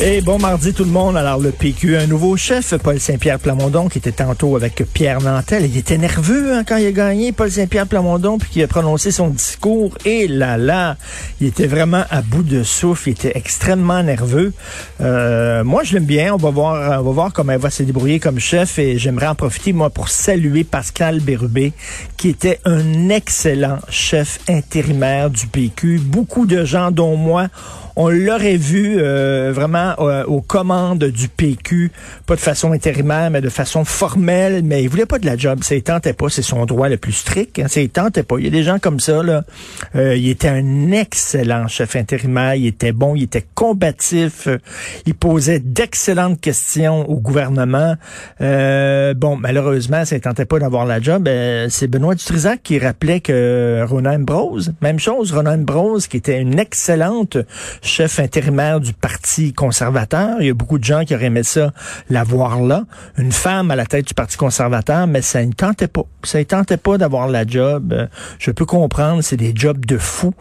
Et bon mardi tout le monde. Alors le PQ a un nouveau chef, Paul Saint-Pierre Plamondon, qui était tantôt avec Pierre Nantel. Il était nerveux quand il a gagné, Paul Saint-Pierre Plamondon, puis qui a prononcé son discours. Et là, il était vraiment à bout de souffle. Il était extrêmement nerveux. Moi, je l'aime bien. On va voir comment elle va se débrouiller comme chef. Et j'aimerais en profiter, moi, pour saluer Pascal Bérubé, qui était un excellent chef intérimaire du PQ. Beaucoup de gens, dont moi, on l'aurait vu vraiment aux commandes du PQ, pas de façon intérimaire, mais de façon formelle, mais il voulait pas de la job, ça il tentait pas, c'est son droit le plus strict, hein, ça il tentait pas. Il y a des gens comme ça, là. Il était un excellent chef intérimaire, il était bon, il était combatif, il posait d'excellentes questions au gouvernement. Bon, malheureusement, ça il tentait pas d'avoir la job. C'est Benoît Dutrisac qui rappelait que Ronan Ambrose, même chose, Ronan Ambrose, qui était une excellente chef intérimaire du Parti conservateur. Il y a beaucoup de gens qui auraient aimé ça, la voir là. Une femme à la tête du Parti conservateur, mais ça ne tentait pas. Ça ne tentait pas d'avoir la job. Je peux comprendre, c'est des jobs de fous,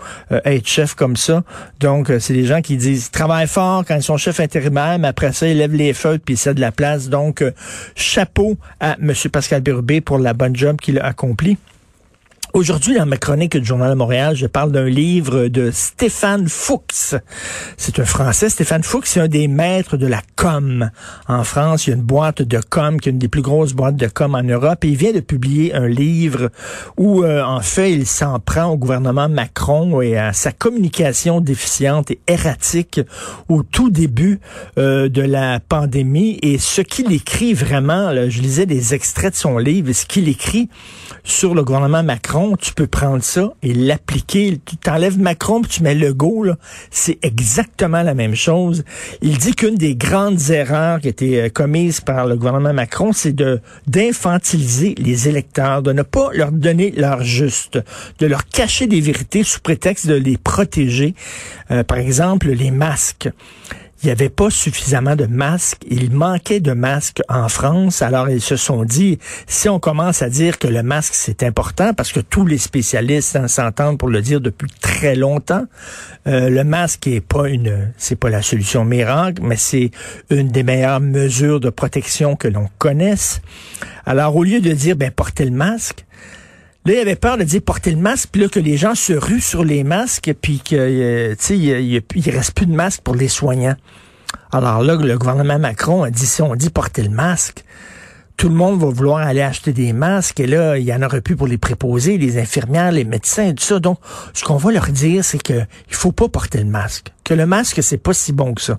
être chef comme ça. Donc, c'est des gens qui disent, travaillent fort quand ils sont chefs intérimaires, mais après ça, ils lèvent les feutres puis ils cèdent de la place. Donc, chapeau à M. Pascal Bérubé pour la bonne job qu'il a accomplie. Aujourd'hui, dans ma chronique du Journal de Montréal, je parle d'un livre de Stéphane Fouks. C'est un Français. Stéphane Fouks, c'est un des maîtres de la com. En France, il y a une boîte de com qui est une des plus grosses boîtes de com en Europe. Et il vient de publier un livre où, en fait, il s'en prend au gouvernement Macron et à sa communication déficiente et erratique au tout début de la pandémie. Et ce qu'il écrit vraiment, là, je lisais des extraits de son livre, ce qu'il écrit sur le gouvernement Macron, tu peux prendre ça et l'appliquer. Tu t'enlèves Macron puis tu mets Legault, là. C'est exactement la même chose. Il dit qu'une des grandes erreurs qui a été commise par le gouvernement Macron, c'est d'infantiliser les électeurs, de ne pas leur donner leur juste, de leur cacher des vérités sous prétexte de les protéger. Par exemple, les masques. Il n'y avait pas suffisamment de masques. Il manquait de masques en France. Alors, ils se sont dit, si on commence à dire que le masque, c'est important, parce que tous les spécialistes s'entendent pour le dire depuis très longtemps, le masque c'est pas la solution miracle, mais c'est une des meilleures mesures de protection que l'on connaisse. Alors, au lieu de dire, portez le masque, là, il avait peur de dire porter le masque, puis là, que les gens se ruent sur les masques, puis que, tu sais, il reste plus de masques pour les soignants. Alors là, le gouvernement Macron a dit, si on dit porter le masque, tout le monde va vouloir aller acheter des masques, et là, il y en aurait plus pour les préposés, les infirmières, les médecins, et tout ça. Donc, ce qu'on va leur dire, c'est que il faut pas porter le masque, que le masque, c'est pas si bon que ça.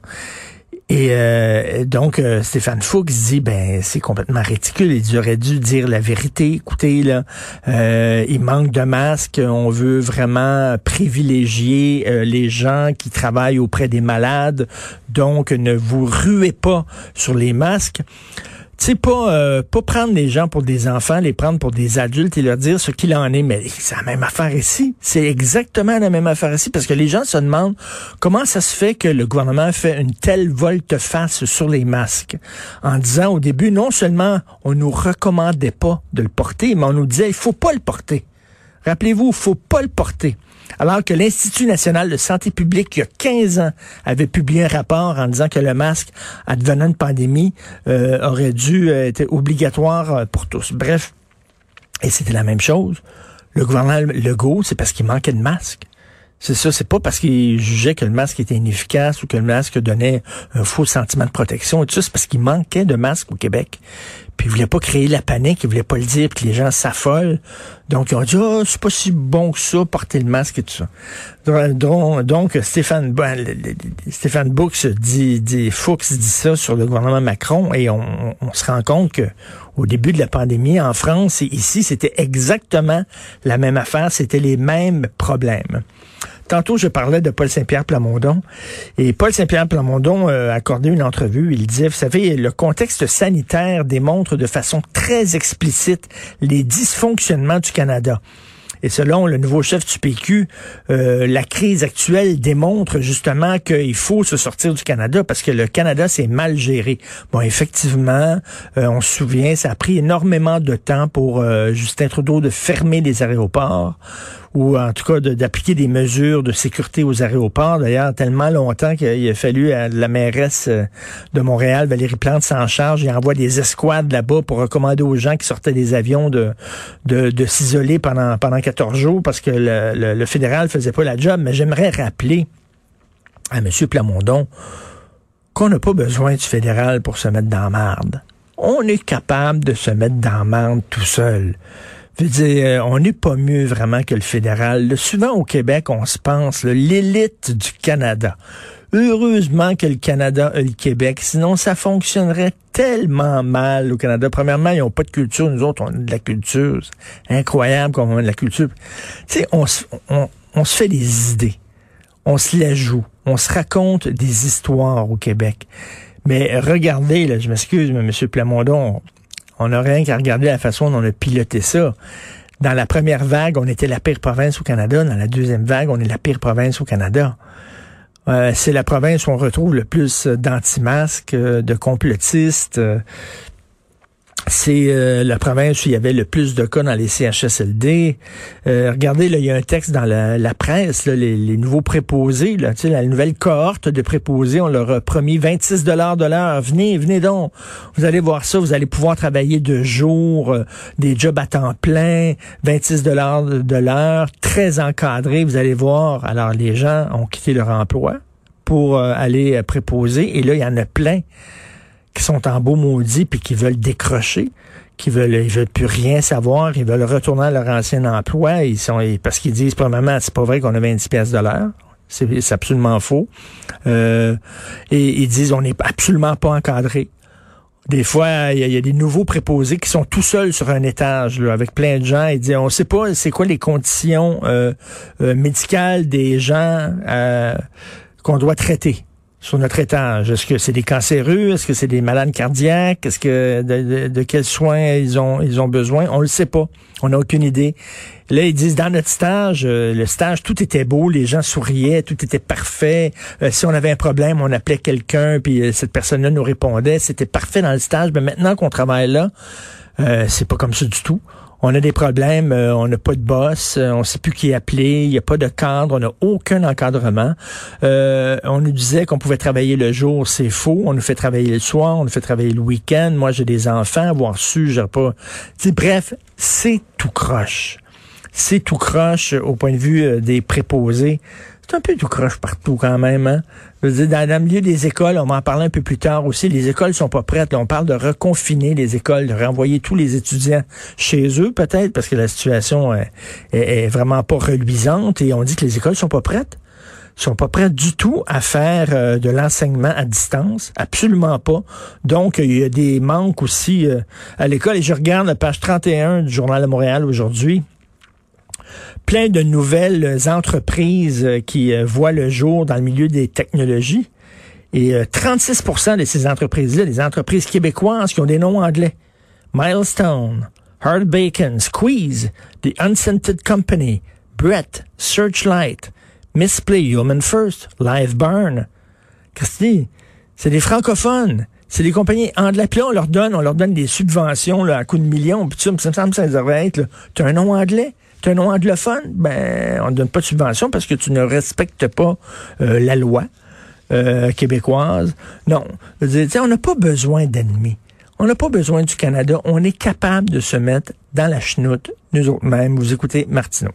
Et donc, Stéphane Fouks dit, c'est complètement ridicule. Il aurait dû dire la vérité. Écoutez, là, il manque de masques. On veut vraiment privilégier les gens qui travaillent auprès des malades. Donc, ne vous ruez pas sur les masques. Tu sais, pas prendre les gens pour des enfants, les prendre pour des adultes et leur dire ce qu'il en est. Mais c'est la même affaire ici. C'est exactement la même affaire ici, parce que les gens se demandent comment ça se fait que le gouvernement fait une telle volte-face sur les masques, en disant au début, non seulement on nous recommandait pas de le porter, mais on nous disait, il faut pas le porter. Rappelez-vous, faut pas le porter. Alors que l'Institut national de santé publique, il y a 15 ans, avait publié un rapport en disant que le masque, advenant une pandémie, aurait dû être obligatoire pour tous. Bref, et c'était la même chose. le gouvernement Legault, c'est parce qu'il manquait de masques. C'est ça, c'est pas parce qu'il jugeait que le masque était inefficace ou que le masque donnait un faux sentiment de protection et tout ça, c'est parce qu'il manquait de masques au Québec. Puis il voulait pas créer la panique, il voulait pas le dire, puis que les gens s'affolent. Donc ils ont dit « Ah, c'est pas si bon que ça, porter le masque et tout ça ». Donc Stéphane Fouks dit ça sur le gouvernement Macron et on se rend compte que au début de la pandémie, en France et ici, c'était exactement la même affaire, c'était les mêmes problèmes. Tantôt, je parlais de Paul Saint-Pierre Plamondon. Et Paul Saint-Pierre Plamondon a accordé une entrevue. Il disait, vous savez, le contexte sanitaire démontre de façon très explicite les dysfonctionnements du Canada. Et selon le nouveau chef du PQ, la crise actuelle démontre justement qu'il faut se sortir du Canada parce que le Canada, c'est mal géré. Bon, effectivement, on se souvient, ça a pris énormément de temps pour Justin Trudeau de fermer les aéroports ou en tout cas d'appliquer des mesures de sécurité aux aéroports. D'ailleurs, tellement longtemps qu'il a fallu à la mairesse de Montréal, Valérie Plante, s'en charge et envoie des escouades là-bas pour recommander aux gens qui sortaient des avions de s'isoler pendant 14 jours parce que le fédéral faisait pas la job. Mais j'aimerais rappeler à M. Plamondon qu'on n'a pas besoin du fédéral pour se mettre dans la marde. On est capable de se mettre dans la marde tout seul. Je veux dire, on n'est pas mieux vraiment que le fédéral. Souvent au Québec, on se pense l'élite du Canada. Heureusement que le Canada a le Québec, sinon ça fonctionnerait tellement mal au Canada. Premièrement, ils n'ont pas de culture, nous autres, on a de la culture. C'est incroyable qu'on a de la culture. Tu sais, on se fait des idées, on se la joue, on se raconte des histoires au Québec. Mais regardez, là, je m'excuse, mais M. Plamondon, on n'a rien qu'à regarder la façon dont on a piloté ça. Dans la première vague, on était la pire province au Canada. Dans la deuxième vague, on est la pire province au Canada. C'est la province où on retrouve le plus d'anti-masques, de complotistes. C'est la province où il y avait le plus de cas dans les CHSLD. Regardez, là, il y a un texte dans la presse, là, les nouveaux préposés, là, tu sais, la nouvelle cohorte de préposés, on leur a promis 26 $ de l'heure. Venez donc, vous allez voir ça, vous allez pouvoir travailler de jour, des jobs à temps plein, 26 $ de l'heure, très encadré, vous allez voir. Alors, les gens ont quitté leur emploi pour aller préposer, et là, il y en a plein qui sont en beau maudit puis qui veulent décrocher, ils veulent plus rien savoir, ils veulent retourner à leur ancien emploi, parce qu'ils disent premièrement c'est pas vrai qu'on a 26 pièces de l'heure, c'est absolument faux. Et ils disent on n'est absolument pas encadré. Des fois, il y a des nouveaux préposés qui sont tout seuls sur un étage, là, avec plein de gens. Ils disent, on sait pas c'est quoi les conditions médicales des gens qu'on doit traiter sur notre étage. Est-ce que c'est des cancéreux? Est-ce que c'est des malades cardiaques? Est-ce que de quels soins ils ont besoin? On le sait pas. On n'a aucune idée. Là, ils disent, dans notre stage, tout était beau, les gens souriaient, tout était parfait. Si on avait un problème, on appelait quelqu'un, puis cette personne-là nous répondait. C'était parfait dans le stage. Mais maintenant qu'on travaille là, c'est pas comme ça du tout. On a des problèmes, on n'a pas de boss, on ne sait plus qui appeler, il n'y a pas de cadre, on n'a aucun encadrement. On nous disait qu'on pouvait travailler le jour, c'est faux. On nous fait travailler le soir, on nous fait travailler le week-end. Moi, j'ai des enfants, avoir su, j'ai pas... T'sais, bref, c'est tout croche. C'est tout croche au point de vue des préposés. C'est un peu tout croche partout quand même. Hein? Je veux dire, dans le milieu des écoles, on va en parler un peu plus tard aussi, les écoles sont pas prêtes. Là, on parle de reconfiner les écoles, de renvoyer tous les étudiants chez eux peut-être, parce que la situation est vraiment pas reluisante et on dit que les écoles sont pas prêtes. Ils sont pas prêts du tout à faire de l'enseignement à distance, absolument pas. Donc, il y a des manques aussi à l'école. Et je regarde la page 31 du Journal de Montréal aujourd'hui. Plein de nouvelles entreprises qui voient le jour dans le milieu des technologies. Et 36 % de ces entreprises-là, des entreprises québécoises qui ont des noms anglais. Milestone, Hard Bacon, Squeeze, The Unscented Company, Brett, Searchlight, Misplay, Human First, Live Burn. Christy, c'est des francophones. C'est des compagnies anglaises. Puis là, on leur donne des subventions là, à coups de millions. Puis ça me semble que ça devrait être, tu as un nom anglais? Tu es un nom anglophone, ben on ne donne pas de subvention parce que tu ne respectes pas la loi québécoise. Non, je veux dire, on n'a pas besoin d'ennemis. On n'a pas besoin du Canada. On est capable de se mettre dans la chenoute, nous autres-mêmes. Vous écoutez Martineau.